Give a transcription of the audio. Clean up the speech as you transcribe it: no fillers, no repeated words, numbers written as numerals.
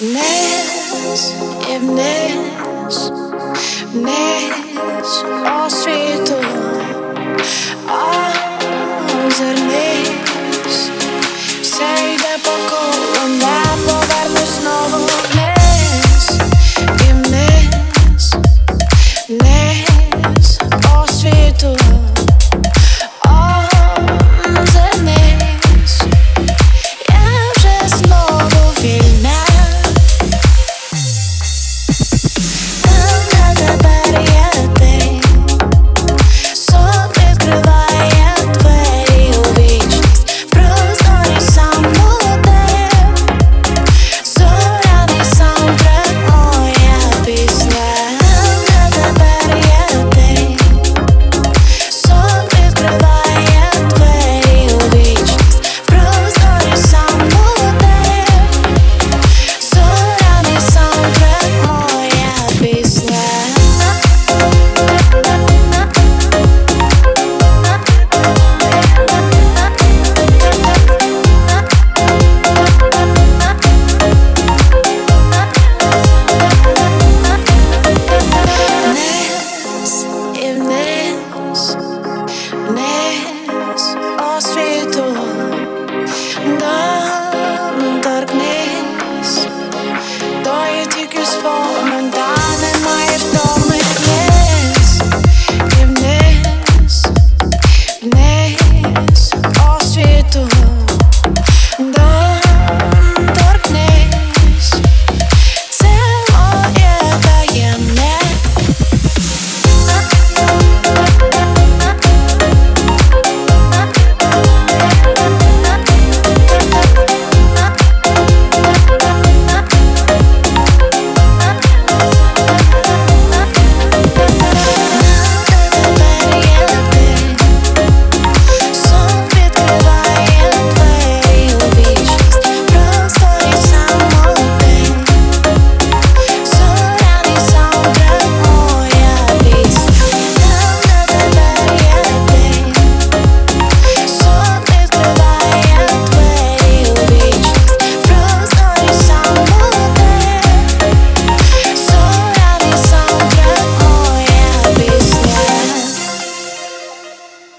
Нес у світу, а зерни.